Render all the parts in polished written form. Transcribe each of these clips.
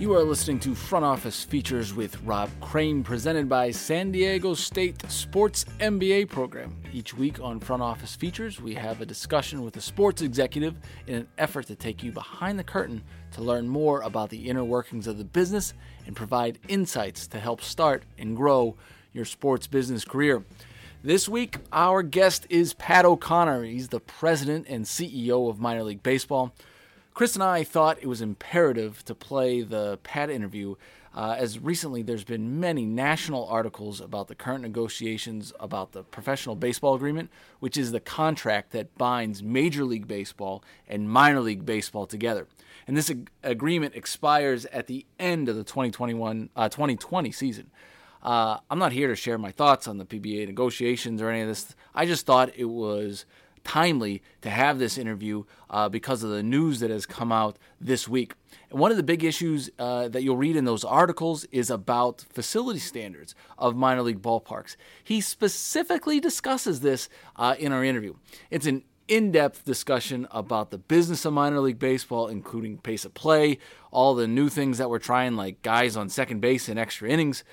You are listening to Front Office Features with Rob Crane, presented by San Diego State Sports MBA Program. Each week on Front Office Features, we have a discussion with a sports executive in an effort to take you behind the curtain to learn more about the inner workings of the business and provide insights to help start and grow your sports business career. This week, our guest is Pat O'Connor. He's the president and CEO of Minor League Baseball. Chris and I thought it was imperative to play the Pat interview, as recently there's been many national articles about the current negotiations about the professional baseball agreement, which is the contract that binds Major League Baseball and Minor League Baseball together. And this agreement expires at the end of the 2020 season. I'm not here to share my thoughts on the PBA negotiations or any of this. I just thought it was timely to have this interview because of the news that has come out this week. And one of the big issues that you'll read in those articles is about facility standards of minor league ballparks. He specifically discusses this in our interview. It's an in-depth discussion about the business of minor league baseball, including pace of play, all the new things that we're trying, like guys on second base and extra innings.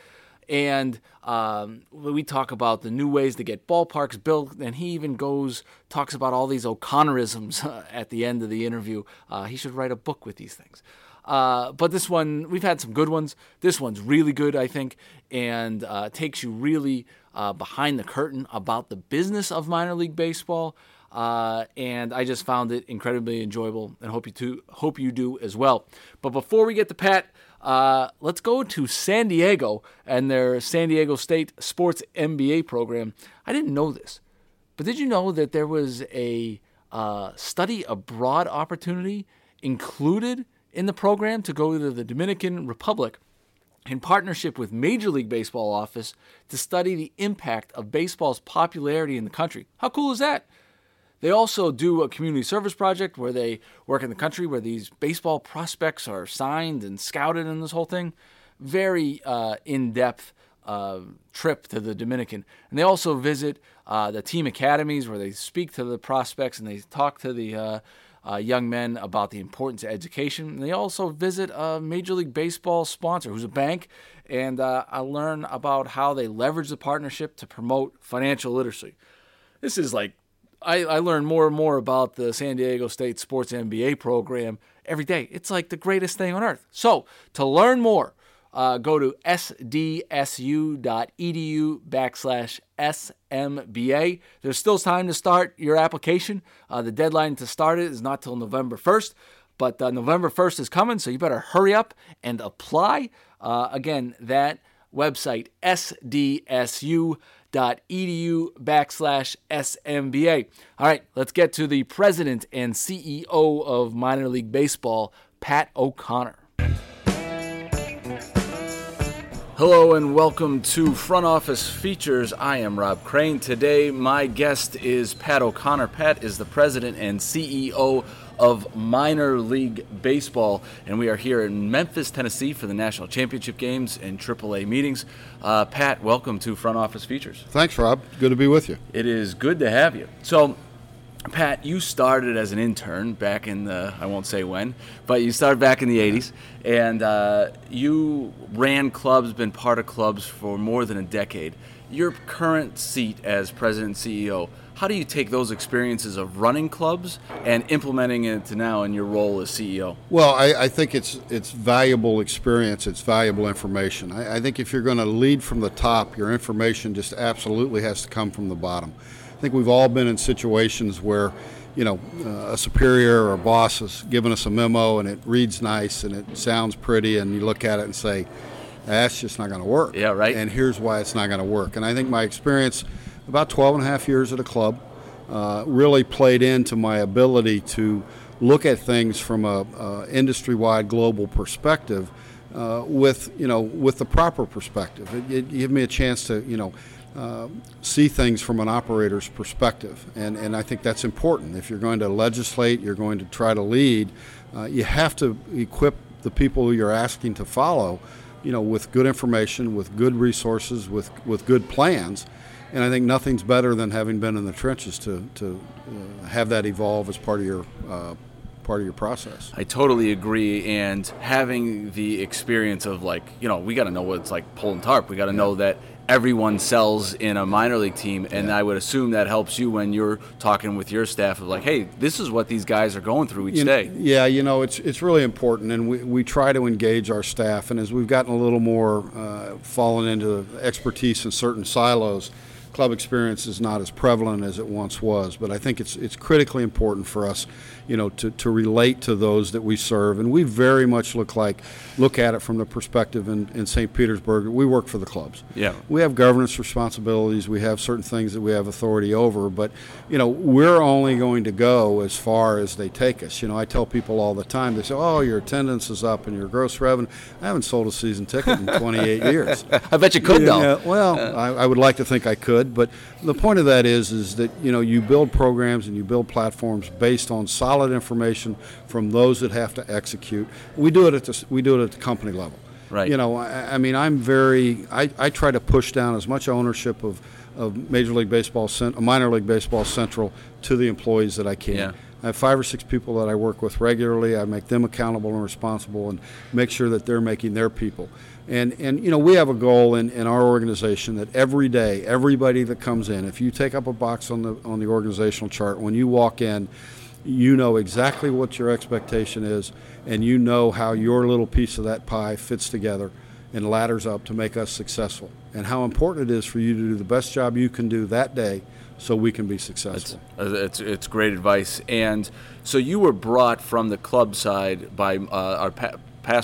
And we talk about the new ways to get ballparks built, and he even talks about all these O'Connorisms at the end of the interview. He should write a book with these things. But this one, we've had some good ones. This one's really good, I think, and takes you really behind the curtain about the business of minor league baseball. And I just found it incredibly enjoyable, and hope you do as well. But before we get to Pat, let's go to San Diego and their San Diego State Sports MBA program. I didn't know this, but did you know that there was a study abroad opportunity included in the program to go to the Dominican Republic in partnership with Major League Baseball office to study the impact of baseball's popularity in the country? How cool is that? They also do a community service project where they work in the country where these baseball prospects are signed and scouted and this whole thing. Very in-depth trip to the Dominican. And they also visit the team academies where they speak to the prospects and they talk to the young men about the importance of education. And they also visit a Major League Baseball sponsor who's a bank. And I learn about how they leverage the partnership to promote financial literacy. This is like, I learn more and more about the San Diego State Sports MBA program every day. It's like the greatest thing on earth. So to learn more, go to sdsu.edu/SMBA. There's still time to start your application. The deadline to start it is not till November 1st, but November 1st is coming, so you better hurry up and apply. Again, that website, sdsu.edu/SMBA. All right, let's get to the president and CEO of Minor League Baseball, Pat O'Connor. Hello and welcome to Front Office Features. I am Rob Crane. Today, my guest is Pat O'Connor. Pat is the president and CEO of Minor League Baseball, and we are here in Memphis, Tennessee for the National Championship Games and AAA meetings. Pat, welcome to Front Office Features. Thanks, Rob. Good to be with you. It is good to have you. So, Pat, you started as an intern back in the, I won't say when, but you started back in the 80s, and you ran clubs, been part of clubs for more than a decade. Your current seat as president and CEO, how do you take those experiences of running clubs and implementing it to now in your role as CEO? Well, I think it's valuable experience. It's valuable information. I think if you're going to lead from the top, your information just absolutely has to come from the bottom. I think we've all been in situations where, you know, a superior or a boss has given us a memo and it reads nice and it sounds pretty, and you look at it and say, that's just not going to work. Yeah, right. And here's why it's not going to work. And I think my experience, about 12 and a half years at a club, really played into my ability to look at things from a industry-wide global perspective, with the proper perspective. It gave me a chance to, see things from an operator's perspective. And I think that's important. If you're going to legislate, you're going to try to lead, you have to equip the people who you're asking to follow, with good information, with good resources, with good plans. And I think nothing's better than having been in the trenches to have that evolve as part of your process. I totally agree, and having the experience of we got to know what it's like pulling tarp. We got to know that everyone sells in a minor league team, and I would assume that helps you when you're talking with your staff of hey, this is what these guys are going through each day. Yeah, it's really important, and we try to engage our staff, and as we've gotten a little more fallen into expertise in certain silos, club experience is not as prevalent as it once was, but I think it's critically important for us, to relate to those that we serve, and we very much look at it from the perspective in St. Petersburg. We work for the clubs. Yeah, we have governance responsibilities. We have certain things that we have authority over, but we're only going to go as far as they take us. I tell people all the time. They say, "Oh, your attendance is up and your gross revenue." I haven't sold a season ticket in 28 years. I bet you could though. I would like to think I could. But the point of that is that, you build programs and you build platforms based on solid information from those that have to execute. We do it at the company level. Right. I try to push down as much ownership of Major League Baseball, Minor League Baseball Central to the employees that I can. Yeah. I have 5 or 6 people that I work with regularly. I make them accountable and responsible and make sure that they're making their people. And we have a goal in our organization that every day, everybody that comes in, if you take up a box on the organizational chart, when you walk in, you know exactly what your expectation is, and you know how your little piece of that pie fits together and ladders up to make us successful, and how important it is for you to do the best job you can do that day so we can be successful. It's great advice. And so you were brought from the club side by our past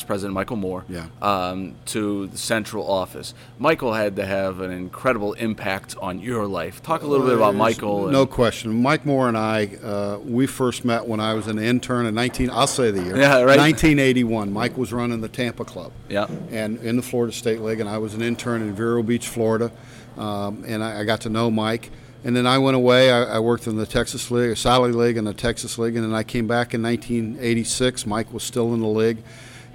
president, Michael Moore, to the central office. Michael had to have an incredible impact on your life. Talk a little bit about Michael. No question. Mike Moore and I, we first met when I was an intern in 1981. Mike was running the Tampa Club, and in the Florida State League, and I was an intern in Vero Beach, Florida, and I got to know Mike. And then I went away. I worked in the Texas League, Sally League, and the Texas League, and then I came back in 1986. Mike was still in the league.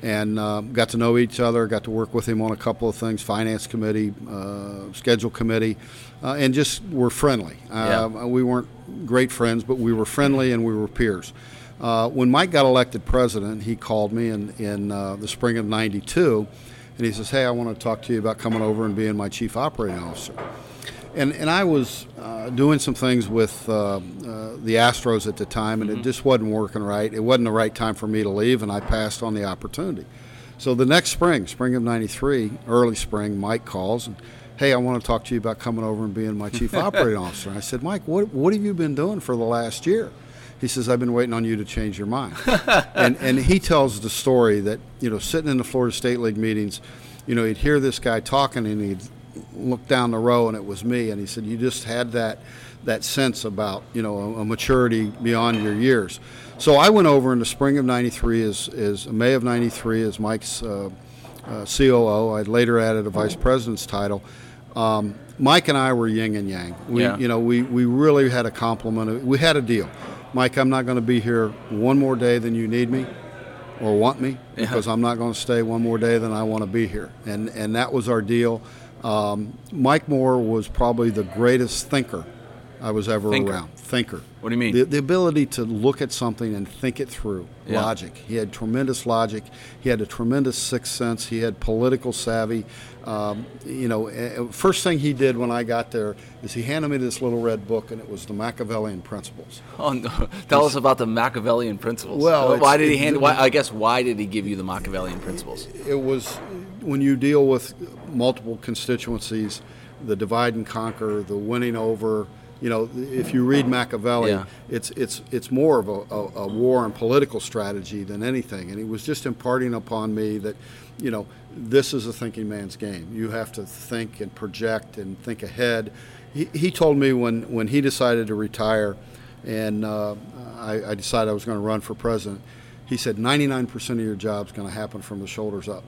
And got to know each other, got to work with him on a couple of things, finance committee, schedule committee, and just were friendly. We weren't great friends, but we were friendly and we were peers. When Mike got elected president, he called me in the spring of 92, and he says, "Hey, I want to talk to you about coming over and being my chief operating officer." And I was doing some things with the Astros at the time, and it just wasn't working right. It wasn't the right time for me to leave, and I passed on the opportunity. So the next spring of 93, early spring, Mike calls, and, "Hey, I want to talk to you about coming over and being my chief operating officer." And I said, "Mike, what have you been doing for the last year?" He says, "I've been waiting on you to change your mind." and he tells the story that, sitting in the Florida State League meetings, he'd hear this guy talking, and he'd looked down the row, and it was me. And he said, "You just had that sense about a maturity beyond your years." So I went over in the spring of '93, as May of '93, as Mike's COO. I later added a vice president's title. Mike and I were yin and yang. We really had a complement. We had a deal. "Mike, I'm not going to be here one more day than you need me or want me, because I'm not going to stay one more day than I want to be here." And that was our deal. Mike Moore was probably the greatest thinker I was ever around. Thinker. What do you mean? The ability to look at something and think it through. Yeah. Logic. He had tremendous logic. He had a tremendous sixth sense. He had political savvy. First thing he did when I got there is he handed me this little red book, and it was the Machiavellian Principles. Oh, no. Tell us about the Machiavellian Principles. Well, why did he why did he give you the Machiavellian Principles? It was when you deal with multiple constituencies, the divide and conquer, the winning over, you know, if you read Machiavelli, it's more of a war and political strategy than anything. And he was just imparting upon me that, you know, this is a thinking man's game. You have to think and project and think ahead. He told me when he decided to retire and I decided I was going to run for president, he said 99% of your job's going to happen from the shoulders up.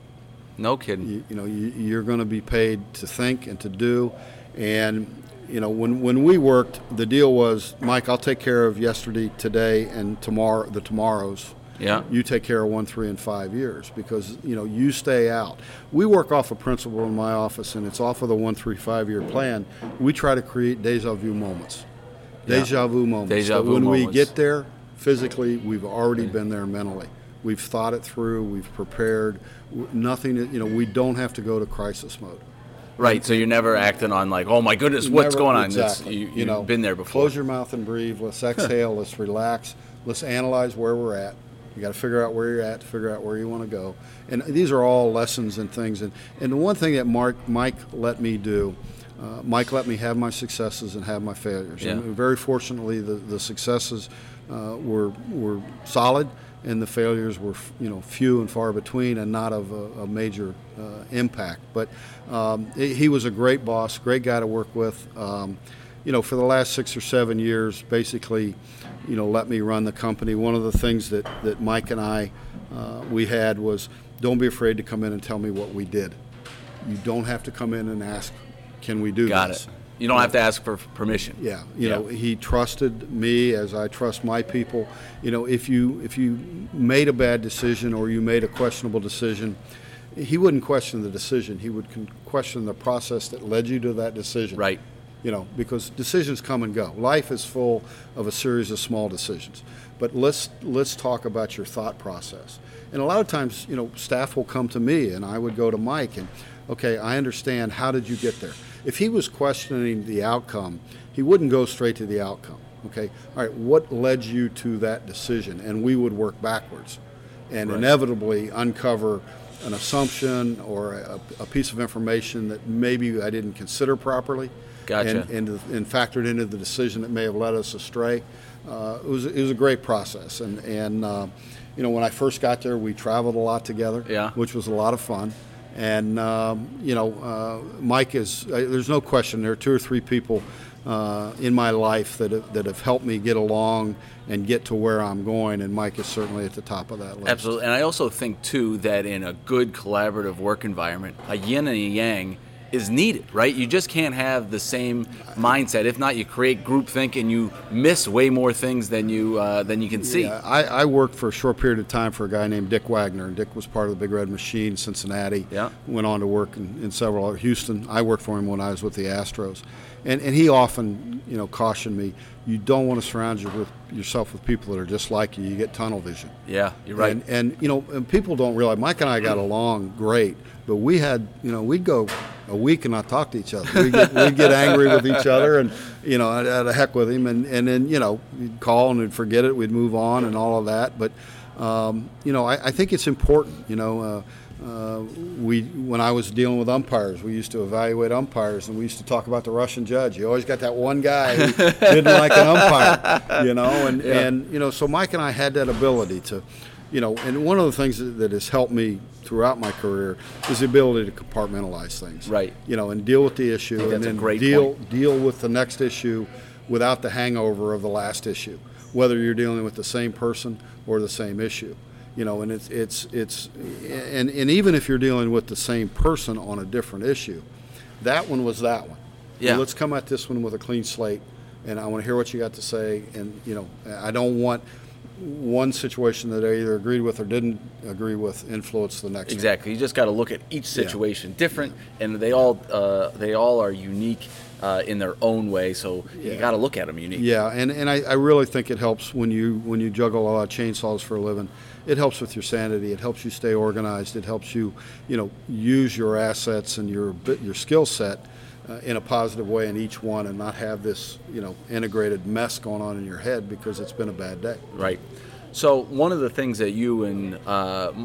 No kidding. You're going to be paid to think and to do. And, you know, when we worked, the deal was, Mike, I'll take care of yesterday, today, and tomorrow, the tomorrows. Yeah. You take care of 1, 3, and 5 years because, you know, you stay out. We work off a principle in my office, and it's off of the 1, 3, 5 year plan. We try to create deja vu moments. Deja vu moments. Deja vu moments. When we get there, physically, we've already been there mentally. We've thought it through. We've prepared. Nothing, you know, we don't have to go to crisis mode. Right. So you're never acting on like, oh, my goodness, what's going on? Exactly. You've been there before. Close your mouth and breathe. Let's exhale. Let's relax. Let's analyze where we're at. You got to figure out where you're at, figure out where you want to go. And these are all lessons and things. And the one thing that Mike let me do, Mike let me have my successes and have my failures. Yeah. And very fortunately, the successes were solid, and the failures were, you know, few and far between, and not of a major impact. But he was a great boss, great guy to work with. You know, for the last 6 or 7 years, basically, you know, let me run the company. One of the things that Mike and I, we had was, don't be afraid to come in and tell me what we did. You don't have to come in and ask, can we do this? Got it. You don't have to ask for permission. Yeah. You know, he trusted me as I trust my people. You know, if you made a bad decision or you made a questionable decision, he wouldn't question the decision. He would question the process that led you to that decision. Right. You know, because decisions come and go. Life is full of a series of small decisions. But let's talk about your thought process. And a lot of times, you know, staff will come to me and I would go to Mike and, okay, I understand, how did you get there? If he was questioning the outcome, he wouldn't go straight to the outcome. Okay, all right, what led you to that decision? And we would work backwards and inevitably uncover an assumption or a piece of information that maybe I didn't consider properly. Gotcha. And factored into the decision that may have led us astray. It was a great process. And you know, when I first got there, we traveled a lot together, which was a lot of fun. And, you know, Mike is, there's no question, there are 2 or 3 people in my life that have helped me get along and get to where I'm going, and Mike is certainly at the top of that list. Absolutely. And I also think, too, that in a good collaborative work environment, a yin and a yang is needed, right? You just can't have the same mindset. If not, you create groupthink and you miss way more things than you can see. Yeah, I worked for a short period of time for a guy named Dick Wagner, and Dick was part of the Big Red Machine, Cincinnati. Yeah. Went on to work in several other, Houston. I worked for him when I was with the Astros. And he often, you know, cautioned me, you don't want to surround yourself with people that are just like you. You get tunnel vision. Yeah, you're right. And you know, and people don't realize, Mike and I got along great, but we had, you know, we'd go a week and not talk to each other. We'd get angry with each other, and, you know, I'd have a heck with him. And then, you know, we'd call and we'd forget it. We'd move on and all of that. But, you know, I think it's important, you know, when I was dealing with umpires, we used to evaluate umpires, and we used to talk about the Russian judge. You always got that one guy who didn't like an umpire, you know. And you know, so Mike and I had that ability to, you know, and one of the things that has helped me throughout my career is the ability to compartmentalize things. Right. You know, and deal with the issue and then deal with the next issue without the hangover of the last issue, whether you're dealing with the same person or the same issue. You know, and it's even if you're dealing with the same person on a different issue, that one was that one. Yeah. Well, let's come at this one with a clean slate, and I want to hear what you got to say. And you know, I don't want one situation that I either agreed with or didn't agree with influence the next. Exactly. One. You just got to look at each situation different, and they all are unique in their own way. So you got to look at them unique. Yeah, and I really think it helps when you juggle a lot of chainsaws for a living. It helps with your sanity. It helps you stay organized. It helps you, you know, use your assets and your skill set in a positive way in each one, and not have this, you know, integrated mess going on in your head because it's been a bad day. Right. So one of the things that you and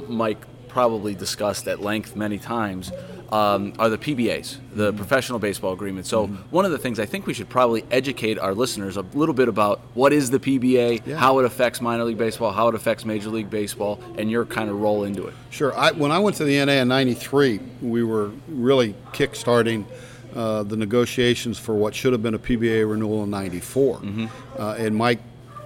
Mike probably discussed at length many times are the PBAs, the professional baseball agreement. So one of the things I think we should probably educate our listeners a little bit about what is the PBA, how it affects minor league baseball, how it affects Major League Baseball, and your kind of role into it. Sure. When I went to the NA in 93, we were really kick-starting the negotiations for what should have been a PBA renewal in 94. And Mike,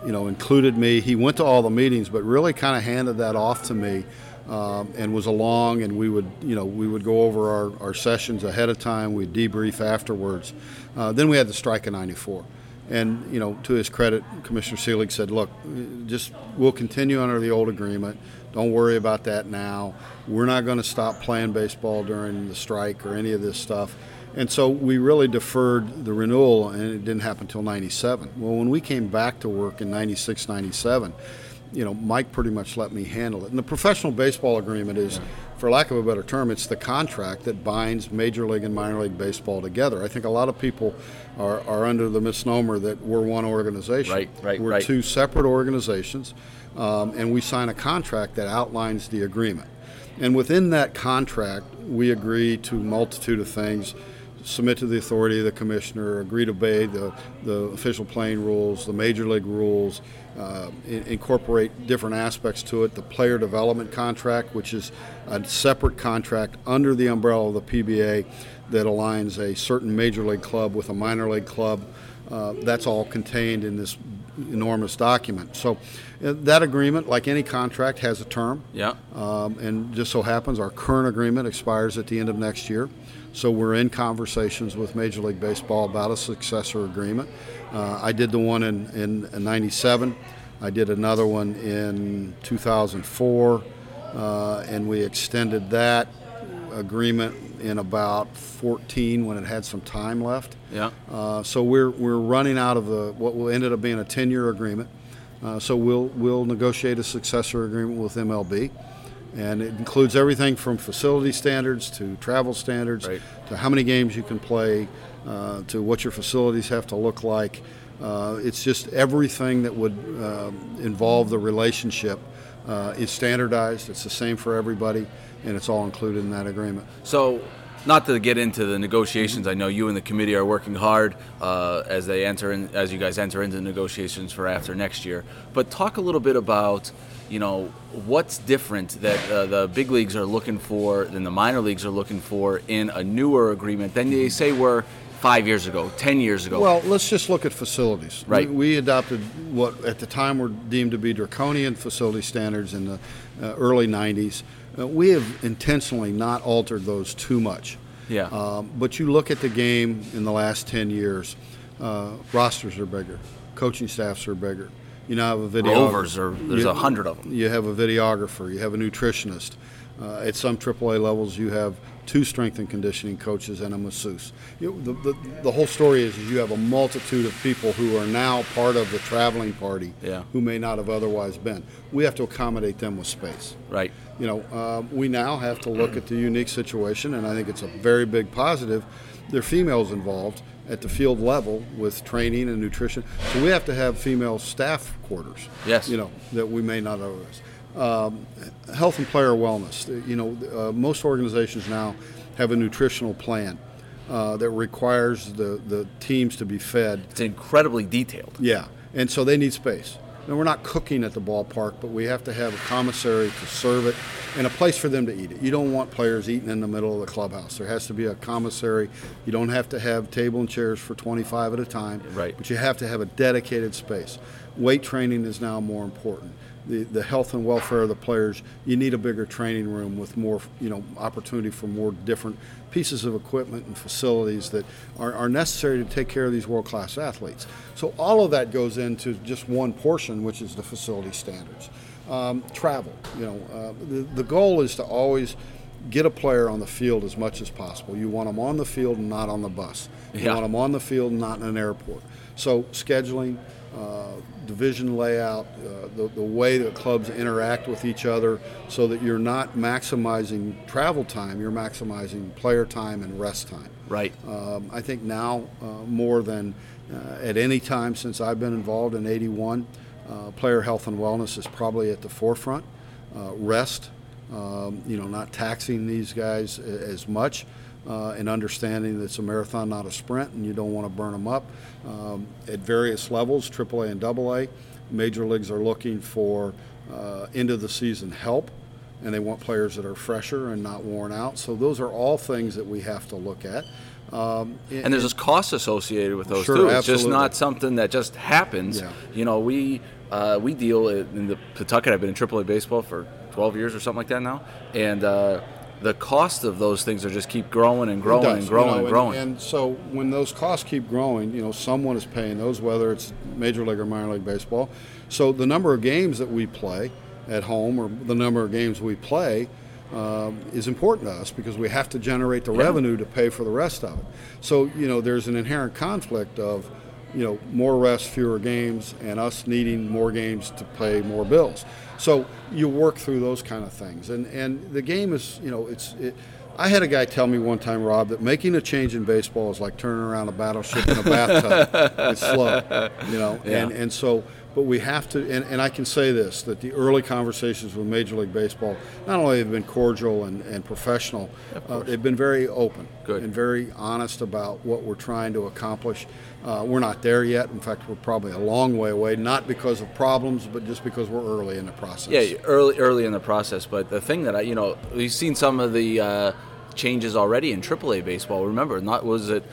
included me. He went to all the meetings, but really kind of handed that off to me. And was along, and we would go over our sessions ahead of time. We'd debrief afterwards. Then we had the strike in 94. And, to his credit, Commissioner Selig said, look, we'll continue under the old agreement. Don't worry about that now. We're not going to stop playing baseball during the strike or any of this stuff. And so we really deferred the renewal, and it didn't happen until 97. Well, when we came back to work in 96, 97, Mike pretty much let me handle it. And the professional baseball agreement is, for lack of a better term, it's the contract that binds Major League and Minor League Baseball together. I think a lot of people are under the misnomer that we're one organization. We're two separate organizations, and we sign a contract that outlines the agreement. And within that contract, we agree to a multitude of things, submit to the authority of the commissioner, agree to obey the official playing rules, the major league rules, incorporate different aspects to it, the player development contract, which is a separate contract under the umbrella of the PBA that aligns a certain major league club with a minor league club. That's all contained in this enormous document. So that agreement, like any contract, has a term. And just so happens our current agreement expires at the end of next year. So we're in conversations with Major League Baseball about a successor agreement. I did the one in 97. I did another one in 2004, and we extended that agreement in about 14 when it had some time left. So we're running out of what ended up being a 10-year agreement. So we'll negotiate a successor agreement with MLB. And it includes everything from facility standards to travel standards to how many games you can play to what your facilities have to look like. It's just everything that would involve the relationship is standardized. It's the same for everybody, and it's all included in that agreement. So, not to get into the negotiations, I know you and the committee are working hard as you guys enter into negotiations for after next year. But talk a little bit about, what's different that the big leagues are looking for than the minor leagues are looking for in a newer agreement than they say were 5 years ago, 10 years ago. Well, let's just look at facilities. We adopted what at the time were deemed to be draconian facility standards in the early 90s. We have intentionally not altered those too much. But you look at the game in the last 10 years, rosters are bigger, coaching staffs are bigger. You now have a videographer. There's 100 of them. You have a videographer. You have a nutritionist. At some AAA levels, you have two strength and conditioning coaches and a masseuse. The whole story is you have a multitude of people who are now part of the traveling party who may not have otherwise been. We have to accommodate them with space. We now have to look at the unique situation, and I think it's a very big positive. There are females involved at the field level with training and nutrition. So we have to have female staff quarters, that we may not otherwise. Health and player wellness. Most organizations now have a nutritional plan that requires the teams to be fed. It's incredibly detailed. And so they need space. Now, we're not cooking at the ballpark, but we have to have a commissary to serve it and a place for them to eat it. You don't want players eating in the middle of the clubhouse. There has to be a commissary. You don't have to have table and chairs for 25 at a time, but you have to have a dedicated space. Weight training is now more important. The health and welfare of the players, you need a bigger training room with more, opportunity for more different pieces of equipment and facilities that are necessary to take care of these world-class athletes. So all of that goes into just one portion, which is the facility standards. Travel, the goal is to always get a player on the field as much as possible. You want them on the field and not on the bus. You want them on the field and not in an airport. So scheduling, division layout, the way that clubs interact with each other so that you're not maximizing travel time, you're maximizing player time and rest time. I think now more than at any time since I've been involved in 81, player health and wellness is probably at the forefront. Rest, not taxing these guys as much, and understanding that it's a marathon, not a sprint, and you don't want to burn them up. At various levels, AAA and AA, major leagues are looking for end-of-the-season help, and they want players that are fresher and not worn out. So those are all things that we have to look at. And there's this cost associated with those, sure, too. It's absolutely just not something that just happens. Yeah. You know, we deal in the Pawtucket. I've been in AAA baseball for 12 years or something like that now. And the cost of those things are just keep growing and growing and growing and growing. And so when those costs keep growing, someone is paying those, whether it's Major League or Minor League Baseball. So the number of games that we play at home, or the number of games we play, is important to us because we have to generate the revenue to pay for the rest of it. So, there's an inherent conflict of, more rest, fewer games, and us needing more games to pay more bills. So you work through those kind of things. And the game is, I had a guy tell me one time, Rob, that making a change in baseball is like turning around a battleship in a bathtub. It's slow, Yeah. And so, but we have to, and I can say this, that the early conversations with Major League Baseball, not only have been cordial and professional, they've been very open. Good. And very honest about what we're trying to accomplish. We're not there yet. In fact, we're probably a long way away, not because of problems, but just because we're early in the process. Yeah, early in the process. But the thing that we've seen some of the changes already in AAA baseball. Remember, was it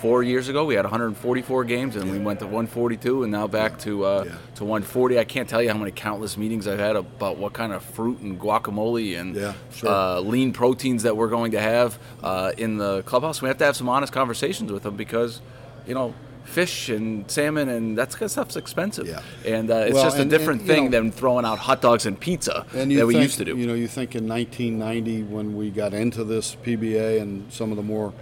4 years ago? We had 144 games, and we went to 142, and now back to 140. I can't tell you how many countless meetings I've had about what kind of fruit and guacamole and lean proteins that we're going to have in the clubhouse. We have to have some honest conversations with them because, fish and salmon and that kind of stuff's expensive. Yeah. And it's just a different thing than throwing out hot dogs and pizza we used to do. You think in 1990 when we got into this PBA and some of the more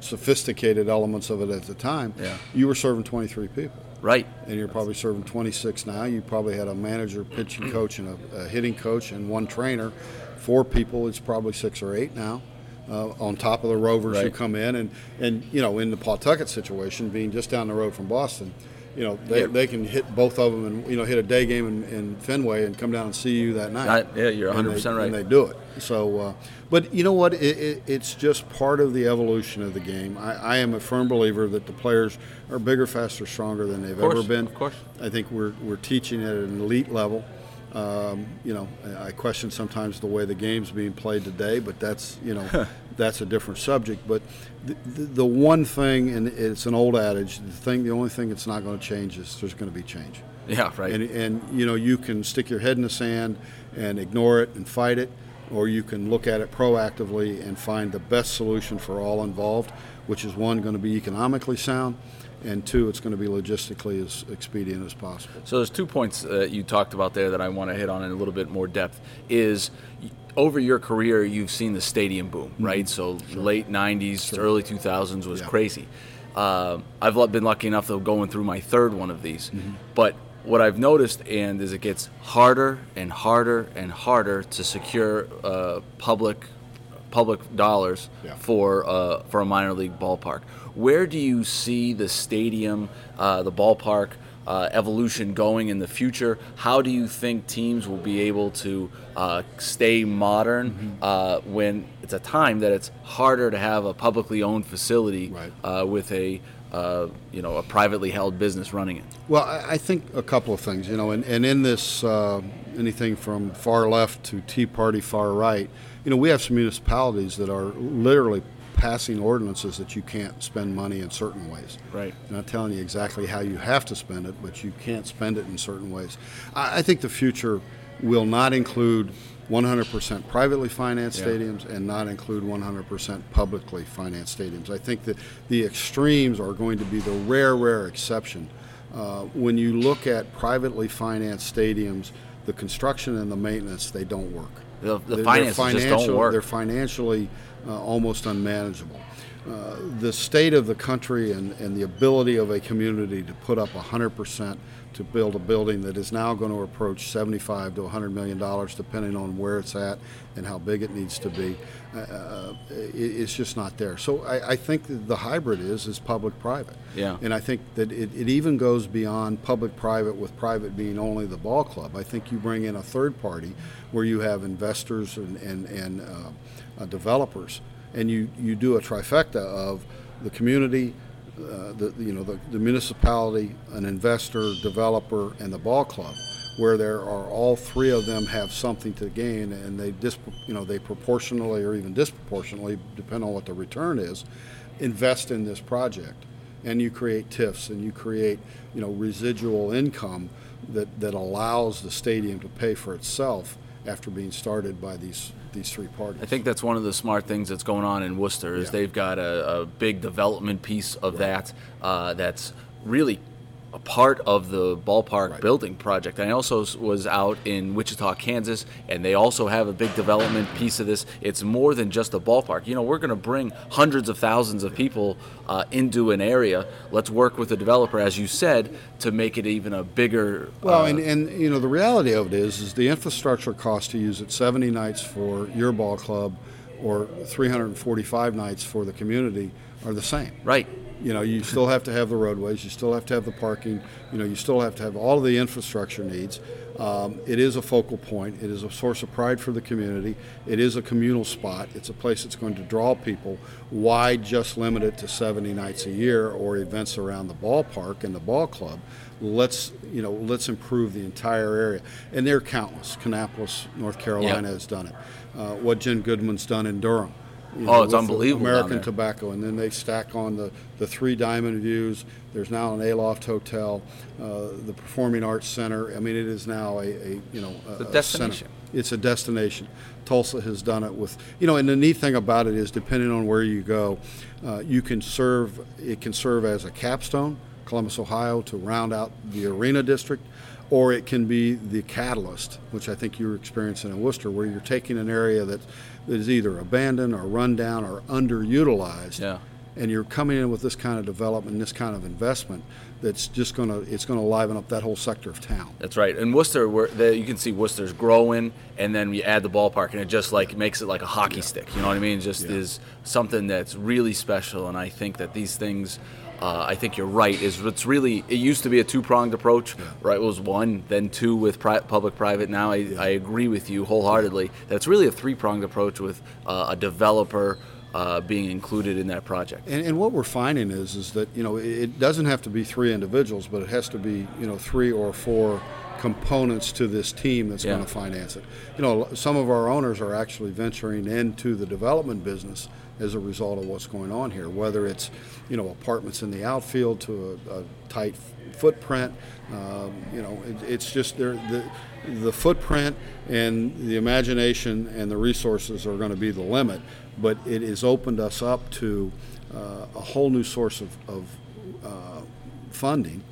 sophisticated elements of it at the time, you were serving 23 people. Right. And you're probably serving 26 now. You probably had a manager, pitching coach, and a hitting coach, and one trainer. 4 people, it's probably 6 or 8 now. On top of the Rovers who come in, and in the Pawtucket situation, being just down the road from Boston, they can hit both of them and hit a day game in Fenway and come down and see you that night. You're 100% right. And they do it. So, but you know what? It's just part of the evolution of the game. I am a firm believer that the players are bigger, faster, stronger than they've ever been. Of course. I think we're teaching at an elite level. I question sometimes the way the game's being played today, but that's, that's a different subject. But the one thing, and it's an old adage, the only thing that's not going to change is there's going to be change. Yeah, right. And you can stick your head in the sand and ignore it and fight it, or you can look at it proactively and find the best solution for all involved, which is, one, going to be economically sound, and 2, it's going to be logistically as expedient as possible. So there's 2 points you talked about there that I want to hit on in a little bit more depth is over your career, you've seen the stadium boom, right? So late 90s, early 2000s was crazy. I've been lucky enough to going through my 3rd one of these. Mm-hmm. But what I've noticed is it gets harder and harder and harder to secure public dollars for a minor league ballpark. Where do you see the stadium, the ballpark evolution going in the future? How do you think teams will be able to stay modern when it's a time that it's harder to have a publicly owned facility with a a privately held business running it? Well, I think a couple of things. And in this anything from far left to Tea Party far right, we have some municipalities that are literally passing ordinances that you can't spend money in certain ways. Right. I'm not telling you exactly how you have to spend it, but you can't spend it in certain ways. I think the future will not include 100% privately financed stadiums and not include 100% publicly financed stadiums. I think that the extremes are going to be the rare exception. When you look at privately financed stadiums, the construction and the maintenance, they don't work. The finances just don't work. They're financially almost unmanageable. The state of the country and the ability of a community to put up 100% to build a building that is now going to approach $75 to $100 million, depending on where it's at and how big it needs to be. It's just not there. So I think the hybrid is public-private. Yeah. And I think that it even goes beyond public-private, with private being only the ball club. I think you bring in a third party where you have investors and developers, and you do a trifecta of the community, the municipality, an investor, developer, and the ball club, where there are all three of them have something to gain, and they proportionally or even disproportionately, depending on what the return is, invest in this project, and you create TIFs and you create residual income that allows the stadium to pay for itself after being started by these three parties. I think that's one of the smart things that's going on in Worcester is they've got a big development piece of that that's really a part of the ballpark building project. And I also was out in Wichita, Kansas, and they also have a big development piece of this. It's more than just a ballpark. We're going to bring hundreds of thousands of people into an area. Let's work with the developer, as you said, to make it even a bigger... Well, the reality of it is the infrastructure cost to use it 70 nights for your ball club or 345 nights for the community are the same. Right. You still have to have the roadways, you still have to have the parking, you still have to have all of the infrastructure needs. It is a focal point. It is a source of pride for the community. It is a communal spot. It's a place that's going to draw people. Why just limit it to 70 nights a year or events around the ballpark and the ball club? Let's improve the entire area. And they're countless. Kannapolis, North Carolina has done it. What Jen Goodman's done in Durham. It's unbelievable. American Tobacco, and then they stack on the three Diamond Views. There's now an Aloft Hotel, the Performing Arts Center. I mean, it is now a destination. It's a destination. Tulsa has done it with, and the neat thing about it is, depending on where you go, it can serve as a capstone, Columbus, Ohio, to round out the arena district. Or it can be the catalyst, which I think you're experiencing in Worcester, where you're taking an area that is either abandoned or run down or underutilized, and you're coming in with this kind of development, this kind of investment that's just going to liven up that whole sector of town. That's right. And Worcester, you can see Worcester's growing, and then you add the ballpark, and it just makes it like a hockey stick. You know what I mean? It just is something that's really special, and I think that these things... I think you're right. It used to be a two-pronged approach, right? It was one, then two with public-private. Now I agree with you wholeheartedly that it's really a three-pronged approach with a developer being included in that project. And what we're finding is that it doesn't have to be three individuals, but it has to be three or four components to this team that's going to finance it. Some of our owners are actually venturing into the development business as a result of what's going on here, whether it's apartments in the outfield to a tight footprint. It's just the footprint and the imagination and the resources are going to be the limit, but it has opened us up to a whole new source of funding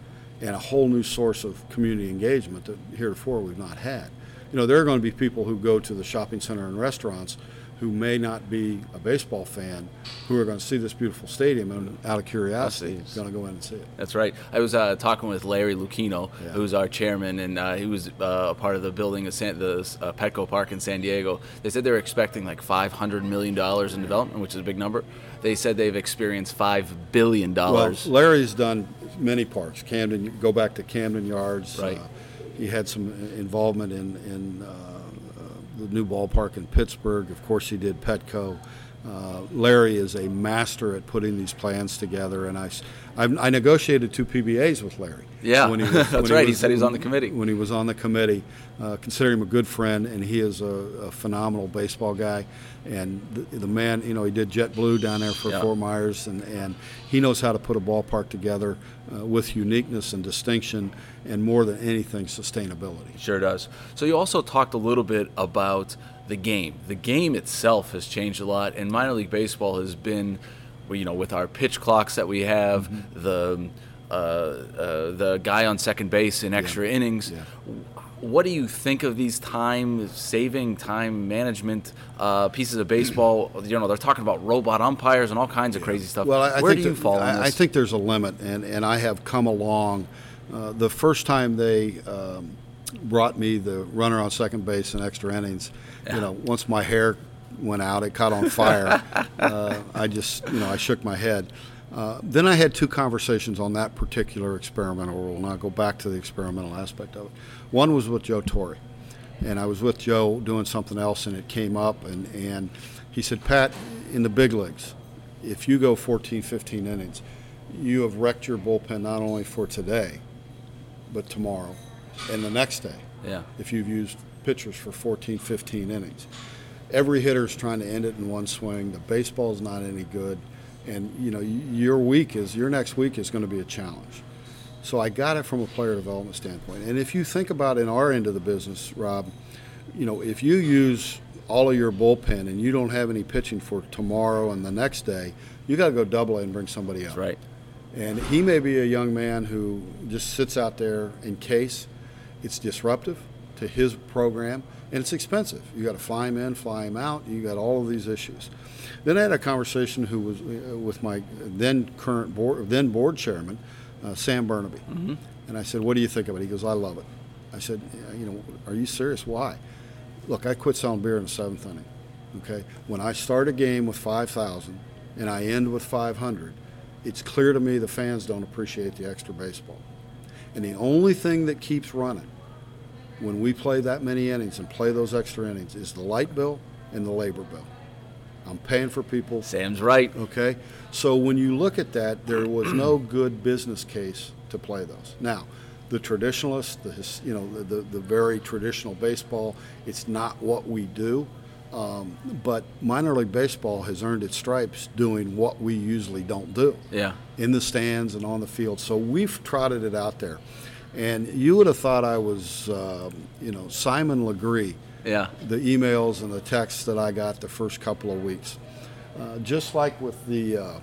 and a whole new source of community engagement that heretofore we've not had. There are going to be people who go to the shopping center and restaurants who may not be a baseball fan, who are going to see this beautiful stadium and, out of curiosity, is going to go in and see it. That's right. I was talking with Larry Lucchino, who's our chairman, and he was a part of the building of the Petco Park in San Diego. They said they were expecting like $500 million in development, which is a big number. They said they've experienced $5 billion. Well, Larry's done many parks. Go back to Camden Yards. Right. He had some involvement in the new ballpark in Pittsburgh. Of course, he did Petco. Larry is a master at putting these plans together, and I negotiated two PBAs with Larry. Yeah, when he was, that's right. He said he was on the committee. When he was on the committee, consider him a good friend, and he is a phenomenal baseball guy. And the man, he did JetBlue down there for Fort Myers, and he knows how to put a ballpark together with uniqueness and distinction, and more than anything, sustainability. Sure does. So you also talked a little bit about the game. The game itself has changed a lot, and minor league baseball has been, with our pitch clocks that we have, mm-hmm. The guy on second base in extra innings. Yeah. What do you think of these time-saving, time management pieces of baseball? They're talking about robot umpires and all kinds of crazy stuff. Well, I think you fall on this? I think there's a limit, and I have come along The first time they brought me the runner on second base in extra innings, you know, once my hair went out, it caught on fire. I just, you know, I shook my head. Then I had two conversations on that particular experimental rule, and I'll go back to the experimental aspect of it. One was with Joe Torre, and I was with Joe doing something else, and it came up, and he said, Pat, in the big leagues, if you go 14, 15 innings, you have wrecked your bullpen not only for today, but tomorrow and the next day. Yeah. If you've used pitchers for 14, 15 innings. Every hitter's trying to end it in one swing. The baseball's not any good. And, you know, your next week is going to be a challenge. So I got it from a player development standpoint. And if you think about in our end of the business, Rob, you know, if you use all of your bullpen and you don't have any pitching for tomorrow and the next day, you got to go double A and bring somebody up. That's right. And he may be a young man who just sits out there in case. It's disruptive to his program, and it's expensive. You got to fly him in, fly him out. You got all of these issues. Then I had a conversation with my then current board chairman, Sam Burnaby, mm-hmm. and I said, "What do you think of it?" He goes, "I love it." I said, "You know, are you serious? Why? Look, I quit selling beer in the seventh inning. Okay, when I start a game with 5,000 and I end with 500, it's clear to me the fans don't appreciate the extra baseball. And the only thing that keeps running when we play that many innings and play those extra innings is the light bill and the labor bill. I'm paying for people." Sam's right. Okay. So when you look at that, there was no good business case to play those. Now, the traditionalists, the very traditional baseball, it's not what we do. But minor league baseball has earned its stripes doing what we usually don't do. Yeah. In the stands and on the field. So we've trotted it out there. And you would have thought I was, Simon Legree. Yeah. The emails and the texts that I got the first couple of weeks. Just like with the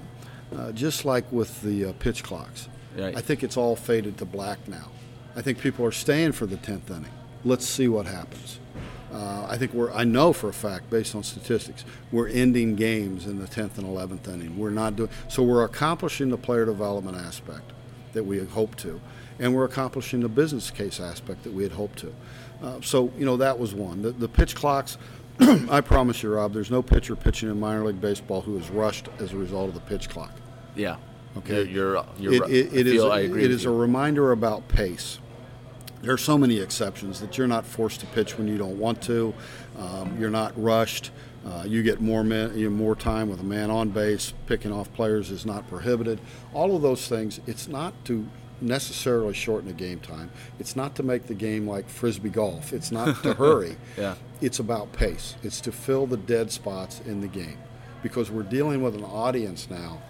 pitch clocks. Right. I think it's all faded to black now. I think people are staying for the 10th inning. Let's see what happens. I know for a fact, based on statistics, we're ending games in the 10th and 11th inning. We're accomplishing the player development aspect that we had hoped to, and we're accomplishing the business case aspect that we had hoped to. That was one. The pitch clocks, I promise you, Rob, there's no pitcher pitching in minor league baseball who is rushed as a result of the pitch clock. Yeah. Okay. It is a reminder about pace. There are so many exceptions that you're not forced to pitch when you don't want to. You're not rushed. You get more time with a man on base. Picking off players is not prohibited. All of those things, it's not to necessarily shorten the game time. It's not to make the game like Frisbee golf. It's not to hurry. Yeah. It's about pace. It's to fill the dead spots in the game, because we're dealing with an audience now.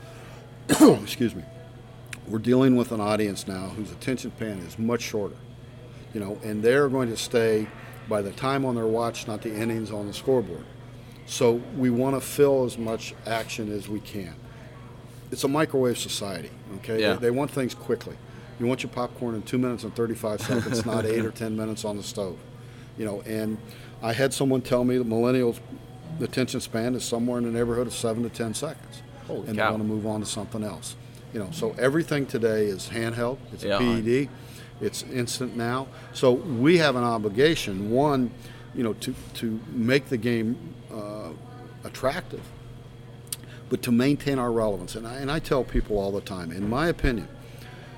Excuse me. We're dealing with an audience now whose attention span is much shorter. You know, and they're going to stay by the time on their watch, not the innings on the scoreboard. So we want to fill as much action as we can. It's a microwave society, okay? Yeah. They want things quickly. You want your popcorn in 2 minutes and 35 seconds, not 8 or 10 minutes on the stove. You know, and I had someone tell me that millennials' attention span is somewhere in the neighborhood of 7 to 10 seconds. Holy and cow. They want to move on to something else. You know, so everything today is handheld. It's a PED. It's instant now. So we have an obligation, one, you know, to make the game attractive, but to maintain our relevance. And I tell people all the time, in my opinion,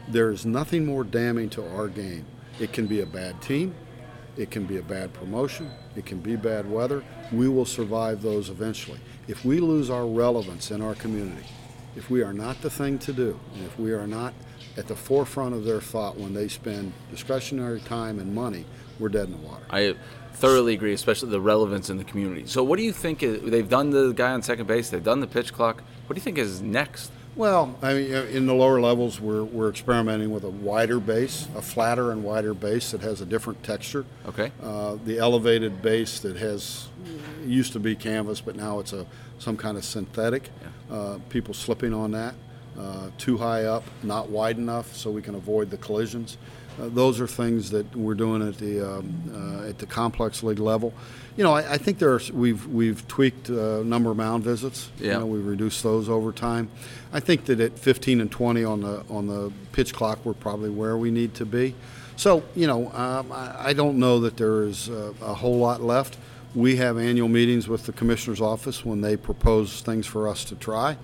there is nothing more damning to our game. It can be a bad team. It can be a bad promotion. It can be bad weather. We will survive those eventually. If we lose our relevance in our community, if we are not the thing to do, and if we are not at the forefront of their thought when they spend discretionary time and money, we're dead in the water. I thoroughly agree, especially the relevance in the community. So what do you think they've done the guy on second base, they've done the pitch clock. What do you think is next? Well, I mean, in the lower levels, we're experimenting with a wider base, a flatter and wider base that has a different texture. Okay. The elevated base that used to be canvas, but now it's some kind of synthetic. Yeah. People slipping on that. Too high up, not wide enough so we can avoid the collisions. Those are things that we're doing at the complex league level. You know, I think there are, we've tweaked a number of mound visits. Yeah. You know, we've reduced those over time. I think that at 15 and 20 on the pitch clock, we're probably where we need to be. So, you know, I don't know that there is a whole lot left. We have annual meetings with the commissioner's office when they propose things for us to try.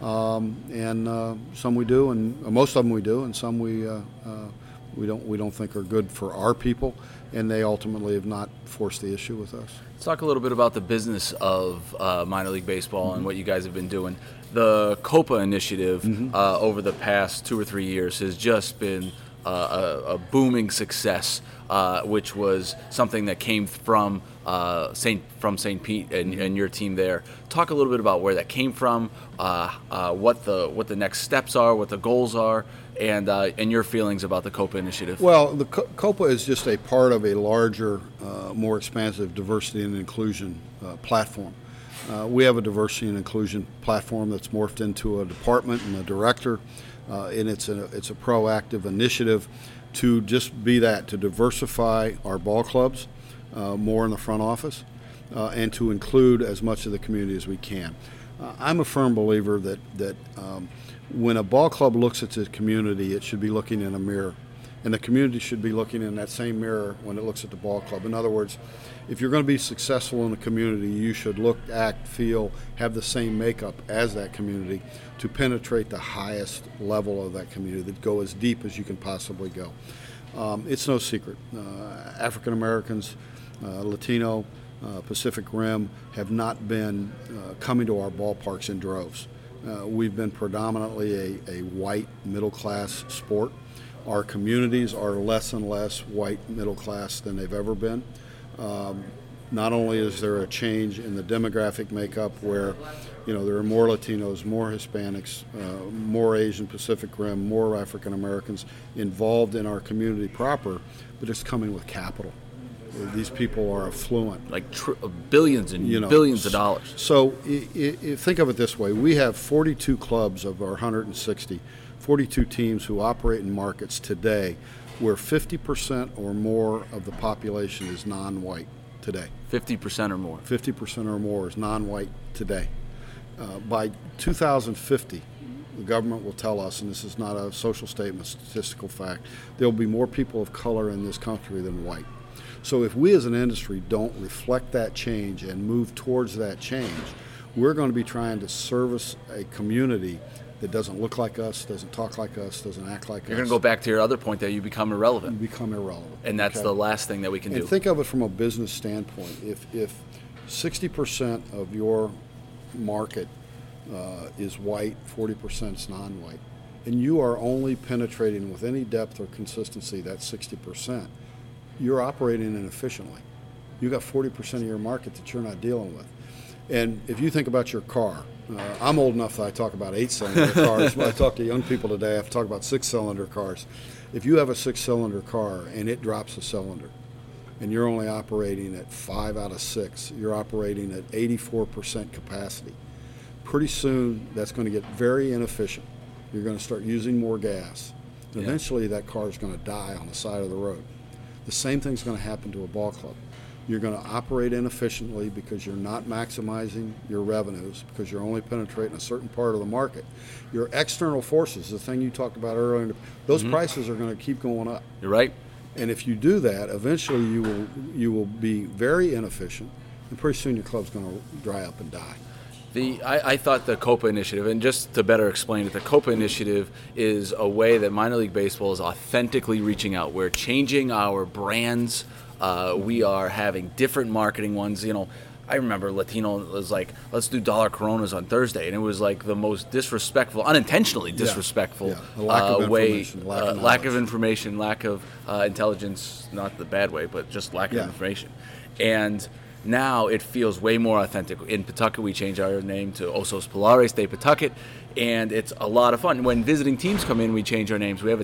And some we do, and most of them we do, and some we don't think are good for our people, and they ultimately have not forced the issue with us. Let's talk a little bit about the business of minor league baseball and what you guys have been doing. The COPA initiative over the past 2 or 3 years has just been a booming success, which was something that came from St. Pete and your team there. Talk a little bit about where that came from, what the next steps are, what the goals are, and your feelings about the COPA initiative. Well, the COPA is just a part of a larger, more expansive diversity and inclusion platform. We have a diversity and inclusion platform that's morphed into a department and a director, and it's a proactive initiative to just be that, to diversify our ball clubs more in the front office and to include as much of the community as we can. I'm a firm believer that when a ball club looks at the community, it should be looking in a mirror, and the community should be looking in that same mirror when it looks at the ball club. In other words, if you're going to be successful in the community, you should look, act, feel, have the same makeup as that community to penetrate the highest level of that community, that go as deep as you can possibly go. It's no secret. African Americans, Latino, Pacific Rim have not been coming to our ballparks in droves. We've been predominantly a white middle-class sport. Our communities are less and less white middle-class than they've ever been. Not only is there a change in the demographic makeup where, you know, there are more Latinos, more Hispanics, more Asian Pacific Rim, more African Americans involved in our community proper, but it's coming with capital. These people are affluent, like billions and billions of dollars. So think of it this way: we have 42 clubs of our 160, 42 teams who operate in markets today where 50% or more of the population is non-white today. 50% or more is non-white today. By 2050, the government will tell us, and this is not a social statement, statistical fact, there will be more people of color in this country than white. So if we as an industry don't reflect that change and move towards that change, we're going to be trying to service a community that doesn't look like us, doesn't talk like us, doesn't act like us. You're going to go back to your other point that you become irrelevant. And that's okay? The last thing that we can do. And think of it from a business standpoint. If 60% of your market is white, 40% is non-white, and you are only penetrating with any depth or consistency that 60%, you're operating inefficiently. You got 40% of your market that you're not dealing with. And if you think about your car, I'm old enough that I talk about 8-cylinder cars. When I talk to young people today, I have to talk about 6-cylinder cars. If you have a 6-cylinder car and it drops a cylinder, and you're only operating at 5 out of 6, you're operating at 84% capacity. Pretty soon, that's going to get very inefficient. You're going to start using more gas. And eventually, that car is going to die on the side of the road. The same thing's going to happen to a ball club. You're going to operate inefficiently because you're not maximizing your revenues, because you're only penetrating a certain part of the market. Your external forces, the thing you talked about earlier, those prices are going to keep going up. You're right. And if you do that, eventually you will be very inefficient, and pretty soon your club's going to dry up and die. I thought the COPA initiative, and just to better explain it, the COPA initiative is a way that minor league baseball is authentically reaching out. We're changing our brands. We are having different marketing ones. You know, I remember Latino was like, let's do dollar Coronas on Thursday. And it was like the most disrespectful, unintentionally disrespectful way. Lack of information, lack of intelligence, not the bad way, but just lack of information. And now it feels way more authentic. In Pawtucket, we changed our name to Osos Polares de Pawtucket, and it's a lot of fun. When visiting teams come in, we change our names. We have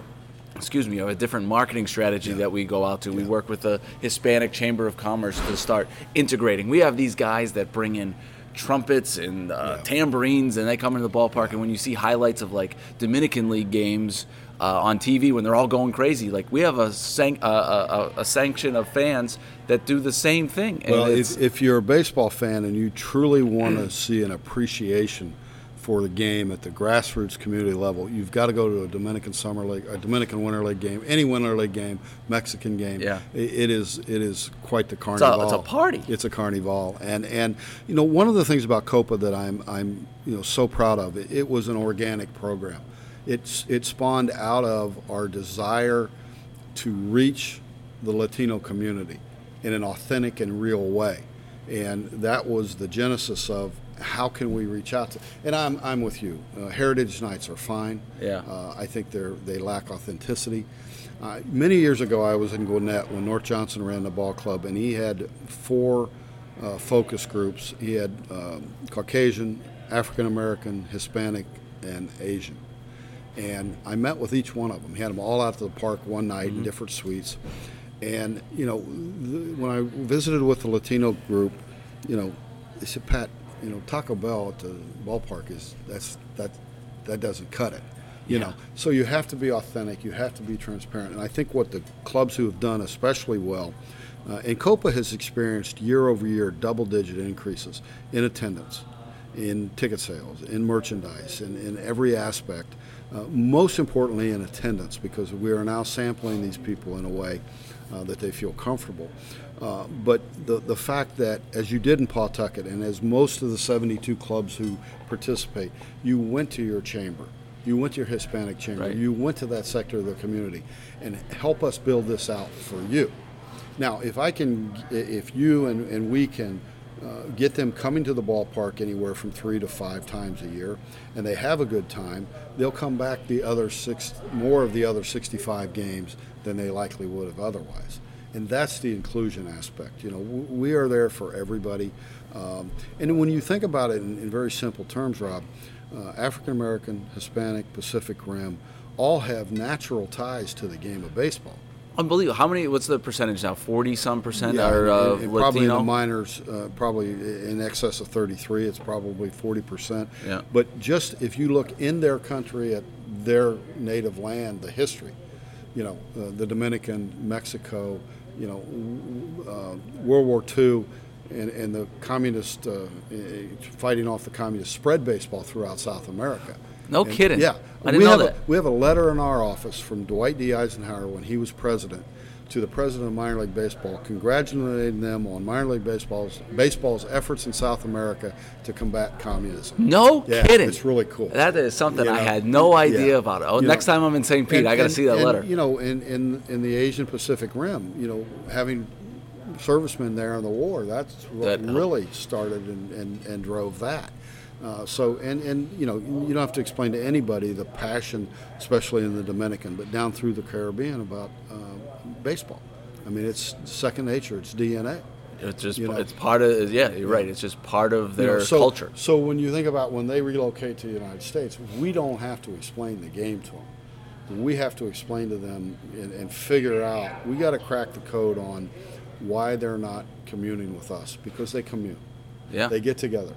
a different marketing strategy that we go out to. We work with the Hispanic Chamber of Commerce to start integrating. We have these guys that bring in trumpets and tambourines, and they come into the ballpark, and when you see highlights of, like, Dominican League games on TV when they're all going crazy. Like, we have a sanction of fans that do the same thing. And well, if you're a baseball fan and you truly want to see an appreciation for the game at the grassroots community level, you've got to go to a Dominican Summer League, a Dominican Winter League game, any Winter League game, Mexican game. Yeah. It is quite the carnival. It's a party. It's a carnival. And you know, one of the things about COPA that I'm you know, so proud of, it was an organic program. It spawned out of our desire to reach the Latino community in an authentic and real way. And that was the genesis of how can we reach out to? And I'm with you. Heritage nights are fine. Yeah. I think they lack authenticity. Many years ago, I was in Gwinnett when North Johnson ran the ball club, and he had four focus groups. He had Caucasian, African American, Hispanic, and Asian. And I met with each one of them. He had them all out to the park one night in different suites. And you know, when I visited with the Latino group, you know, they said, Pat, you know, Taco Bell at the ballpark that doesn't cut it, you know. So you have to be authentic, you have to be transparent, and I think what the clubs who have done especially well, and COPA has experienced year over year double-digit increases in attendance, in ticket sales, in merchandise, in every aspect. Most importantly, in attendance, because we are now sampling these people in a way that they feel comfortable. But the fact that, as you did in Pawtucket, and as most of the 72 clubs who participate, you went to your chamber, you went to your Hispanic chamber, right. You went to that sector of the community, and help us build this out for you. Now, if you and we can get them coming to the ballpark anywhere from 3 to 5 times a year, and they have a good time, they'll come back the other 65 games than they likely would have otherwise. And that's the inclusion aspect. You know, we are there for everybody. And when you think about it in very simple terms, Rob, African American, Hispanic, Pacific Rim, all have natural ties to the game of baseball. Unbelievable. How many? What's the percentage now? 40-some% are and Latino. Probably in the minors, probably in excess of 33. It's probably 40%. Yeah. But just if you look in their country at their native land, the history, you know, the Dominican, Mexico, you know, World War II, and the communist fighting off the communist spread baseball throughout South America. No kidding. Yeah. I didn't know that. We have a letter in our office from Dwight D. Eisenhower when he was president to the president of Minor League Baseball, congratulating them on Minor League Baseball's efforts in South America to combat communism. No kidding. It's really cool. That is something I had no idea about. Oh, next time I'm in St. Pete, I got to see that letter. You know, in the Asian Pacific Rim, you know, having servicemen there in the war, that's what really started and drove that. So you know, you don't have to explain to anybody the passion, especially in the Dominican, but down through the Caribbean about baseball. I mean, it's second nature. It's DNA. It's just it's part of you're right. It's just part of their culture. So when you think about when they relocate to the United States, we don't have to explain the game to them. We have to explain to them and figure out. We got to crack the code on why they're not communing with us, because they commune. Yeah, they get together.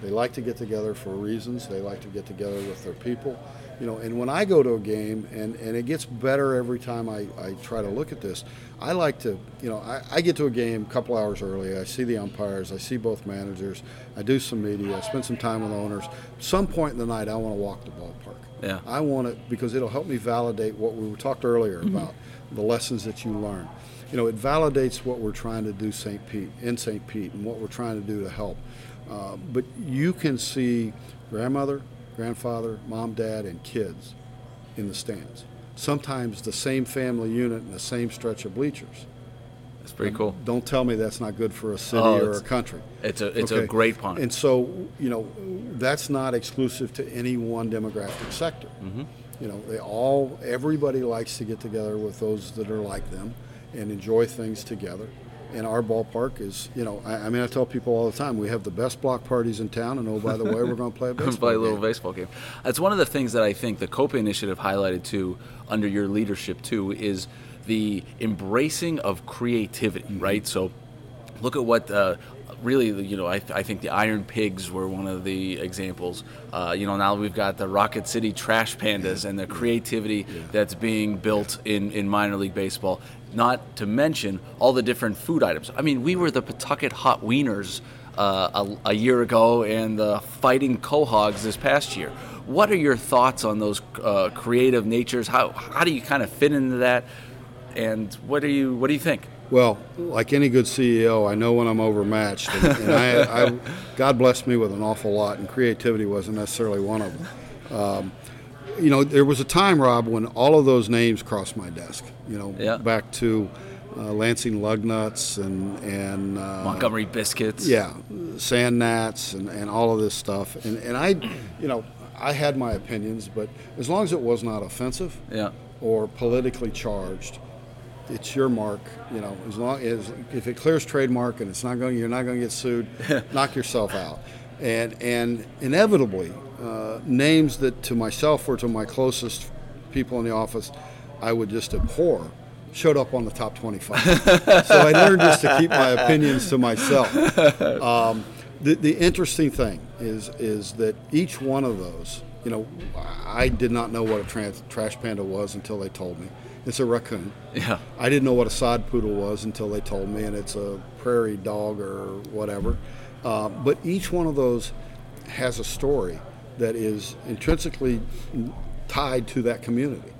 They like to get together for reasons. They like to get together with their people. You know, and when I go to a game, and it gets better every time I try to look at this, I like to, you know, I get to a game a couple hours early. I see the umpires. I see both managers. I do some media. I spend some time with owners. Some point in the night, I want to walk the ballpark. Yeah. I want it because it'll help me validate what we talked earlier about, the lessons that you learn. You know, it validates what we're trying to do in St. Pete and what we're trying to do to help. But you can see grandmother, grandfather, mom, dad, and kids in the stands. Sometimes the same family unit and the same stretch of bleachers. That's pretty cool. Don't tell me that's not good for a city or a country. It's a great pond. And so, you know, that's not exclusive to any one demographic sector. Mm-hmm. You know, everybody likes to get together with those that are like them and enjoy things together. And our ballpark is, you know, I mean, I tell people all the time, we have the best block parties in town, and oh, by the way, we're going to play a baseball play a little game. Baseball game. That's one of the things that I think the COPA initiative highlighted, too, under your leadership, too, is the embracing of creativity, right? So look at what really, you know, I think the Iron Pigs were one of the examples. You know, now we've got the Rocket City Trash Pandas and the creativity that's being built in minor league baseball, not to mention all the different food items. I mean, we were the Pawtucket Hot Wieners a year ago and the Fighting Cohogs this past year. What are your thoughts on those creative natures? How do you kind of fit into that? And what do you think? Well, like any good CEO, I know when I'm overmatched. And I God blessed me with an awful lot, and creativity wasn't necessarily one of them. You know, there was a time, Rob, when all of those names crossed my desk. You know, back to Lansing Lugnuts and Montgomery Biscuits. Yeah, Sand Gnats and all of this stuff. And I, you know, I had my opinions, but as long as it was not offensive or politically charged, it's your mark, you know. As long as if it clears trademark and it's not going, you're not going to get sued. Knock yourself out. And inevitably, names that to myself or to my closest people in the office, I would just abhor, showed up on the top 25. So I learned just to keep my opinions to myself. The interesting thing is that each one of those, you know, I did not know what a trash panda was until they told me. It's a raccoon. Yeah. I didn't know what a sod poodle was until they told me, and it's a prairie dog or whatever. But each one of those has a story that is intrinsically tied to that community.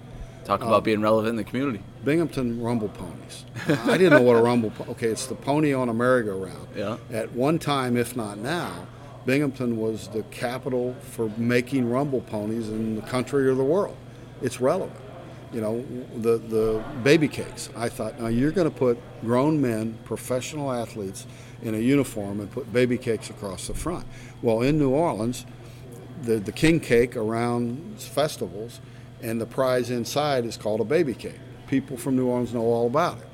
Talk about being relevant in the community. Binghamton Rumble Ponies. I didn't know what a rumble. Okay, it's the pony on a merry-go-round. Yeah. At one time, if not now, Binghamton was the capital for making rumble ponies in the country or the world. It's relevant. You know, the baby cakes. I thought, now you're going to put grown men, professional athletes, in a uniform and put baby cakes across the front. Well, in New Orleans, the king cake around festivals, and the prize inside is called a baby cake. People from New Orleans know all about it.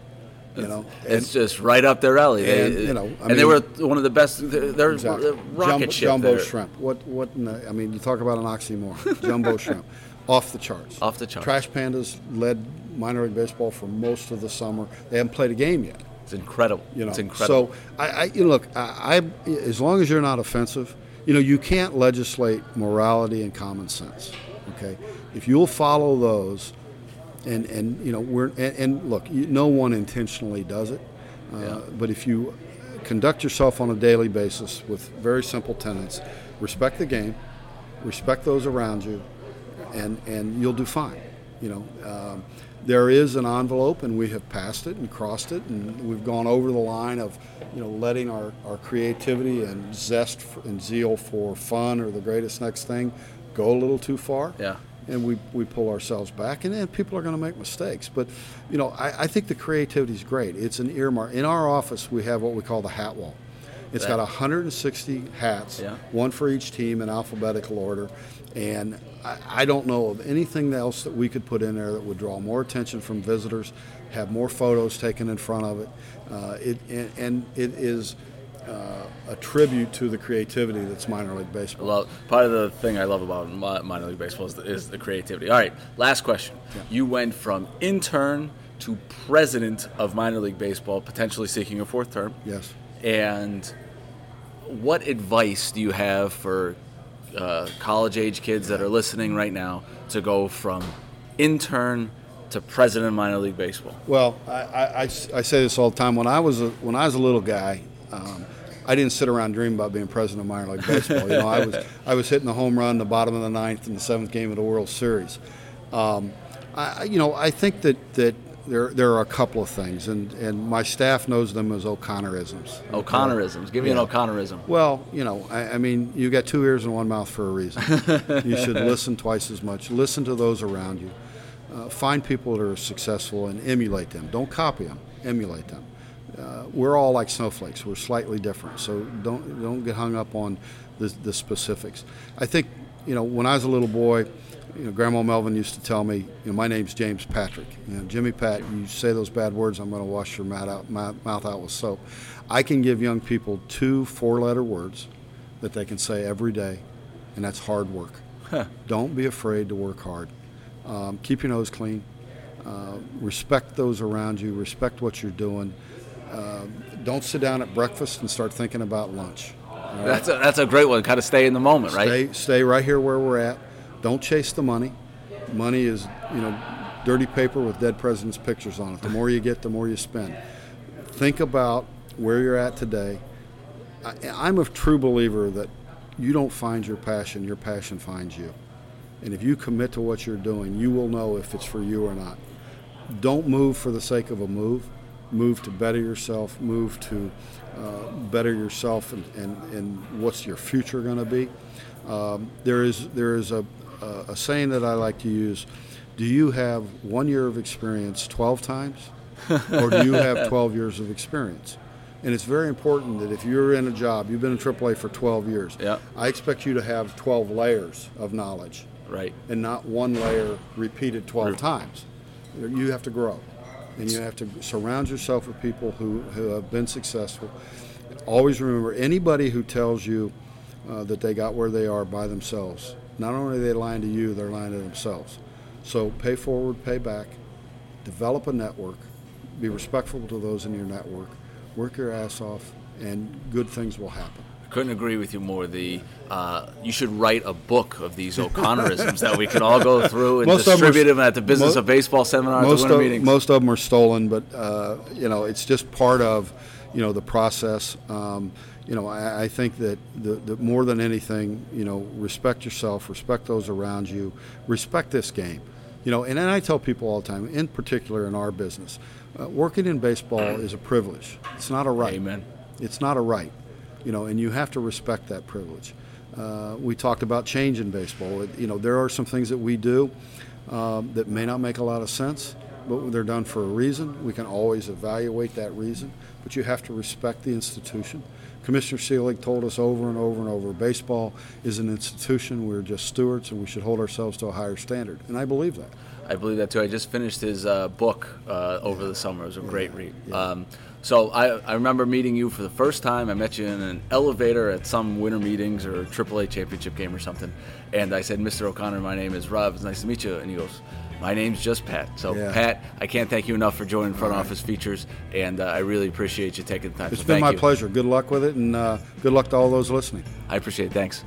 You know, it's just right up their alley. And, you know, I mean, they were one of the best. They're exactly. Rocket ship. Jumbo shrimp. What? I mean, you talk about an oxymoron. Jumbo shrimp. Off the charts. Off the charts. Trash Pandas led minor league baseball for most of the summer. They haven't played a game yet. It's incredible. You know, it's incredible. So I you know, look, I as long as you're not offensive, you know, you can't legislate morality and common sense. Okay, if you'll follow those, and you know we're and look, no one intentionally does it, but if you conduct yourself on a daily basis with very simple tenets, respect the game, respect those around you. And you'll do fine. You know, there is an envelope, and we have passed it and crossed it, and we've gone over the line of, you know, letting our creativity and zest and zeal for fun or the greatest next thing go a little too far. Yeah. And we pull ourselves back, and then people are going to make mistakes. But, you know, I think the creativity is great. It's an earmark. In our office, we have what we call the hat wall. It's got 160 hats, one for each team in alphabetical order. And I don't know of anything else that we could put in there that would draw more attention from visitors, have more photos taken in front of it. It is a tribute to the creativity that's minor league baseball. Part of the thing I love about minor league baseball is the creativity. All right, last question. Yeah. You went from intern to president of minor league baseball, potentially seeking a fourth term. Yes. And what advice do you have for college-age kids that are listening right now to go from intern to president of minor league baseball? Well, I say this all the time. When I was a little guy, I didn't sit around and dream about being president of minor league baseball. You know, I was hitting the home run, the bottom of the ninth, in the seventh game of the World Series. I think that there are a couple of things, and my staff knows them as O'Connorisms. O'Connorisms. Give me an O'Connorism. Well, you know, I mean, you got two ears and one mouth for a reason. You should listen twice as much. Listen to those around you. Find people that are successful and emulate them. Don't copy them. Emulate them. We're all like snowflakes. We're slightly different, so don't get hung up on the specifics. I think, you know, when I was a little boy, you know, Grandma Melvin used to tell me, you know, my name's James Patrick. You know, Jimmy Pat, you say those bad words, I'm going to wash your mouth out with soap. I can give young people 2 4-letter words that they can say every day, and that's hard work. Huh. Don't be afraid to work hard. Keep your nose clean. Respect those around you. Respect what you're doing. Don't sit down at breakfast and start thinking about lunch. Right? That's a great one. Kind of stay in the moment, right? Stay right here where we're at. Don't chase the money. Money is, dirty paper with dead presidents' pictures on it. The more you get, the more you spend. Think about where you're at today. I'm a true believer that you don't find your passion finds you. And if you commit to what you're doing, you will know if it's for you or not. Don't move for the sake of a move. Move to better yourself. Move to better yourself and what's your future going to be. There is a saying that I like to use. Do you have 1 year of experience 12 times, or do you have 12 years of experience? And it's very important that if you're in a job, you've been in AAA for 12 years, yep. I expect you to have 12 layers of knowledge, right? And not one layer repeated 12 times. You have to grow, and you have to surround yourself with people who have been successful. Always remember, anybody who tells you that they got where they are by themselves, not only are they lying to you, they're lying to themselves. So pay forward, pay back, develop a network, be respectful to those in your network, work your ass off, and good things will happen. I couldn't agree with you more. You should write a book of these O'Connorisms that we can all go through and distribute them at the Business of Baseball seminar at the winter meetings. Most of them are stolen, but it's just part of the process. I think that the more than anything, respect yourself, respect those around you, respect this game. And then I tell people all the time, in particular in our business, working in baseball is a privilege. It's not a right. Amen. It's not a right. And you have to respect that privilege. We talked about change in baseball. There are some things that we do that may not make a lot of sense, but they're done for a reason. We can always evaluate that reason, but you have to respect the institution. Commissioner Selig told us over and over and over, baseball is an institution. We're just stewards, and we should hold ourselves to a higher standard. And I believe that. I believe that, too. I just finished his book over the summer. It was a great read. Yeah. So I remember meeting you for the first time. I met you in an elevator at some winter meetings or AAA championship game or something. And I said, Mr. O'Connor, my name is Rob. It's nice to meet you. And he goes, my name's just Pat. So, yeah. Pat, I can't thank you enough for joining Front Office Features, and I really appreciate you taking the time. It's been my pleasure. Good luck with it, and good luck to all those listening. I appreciate it. Thanks.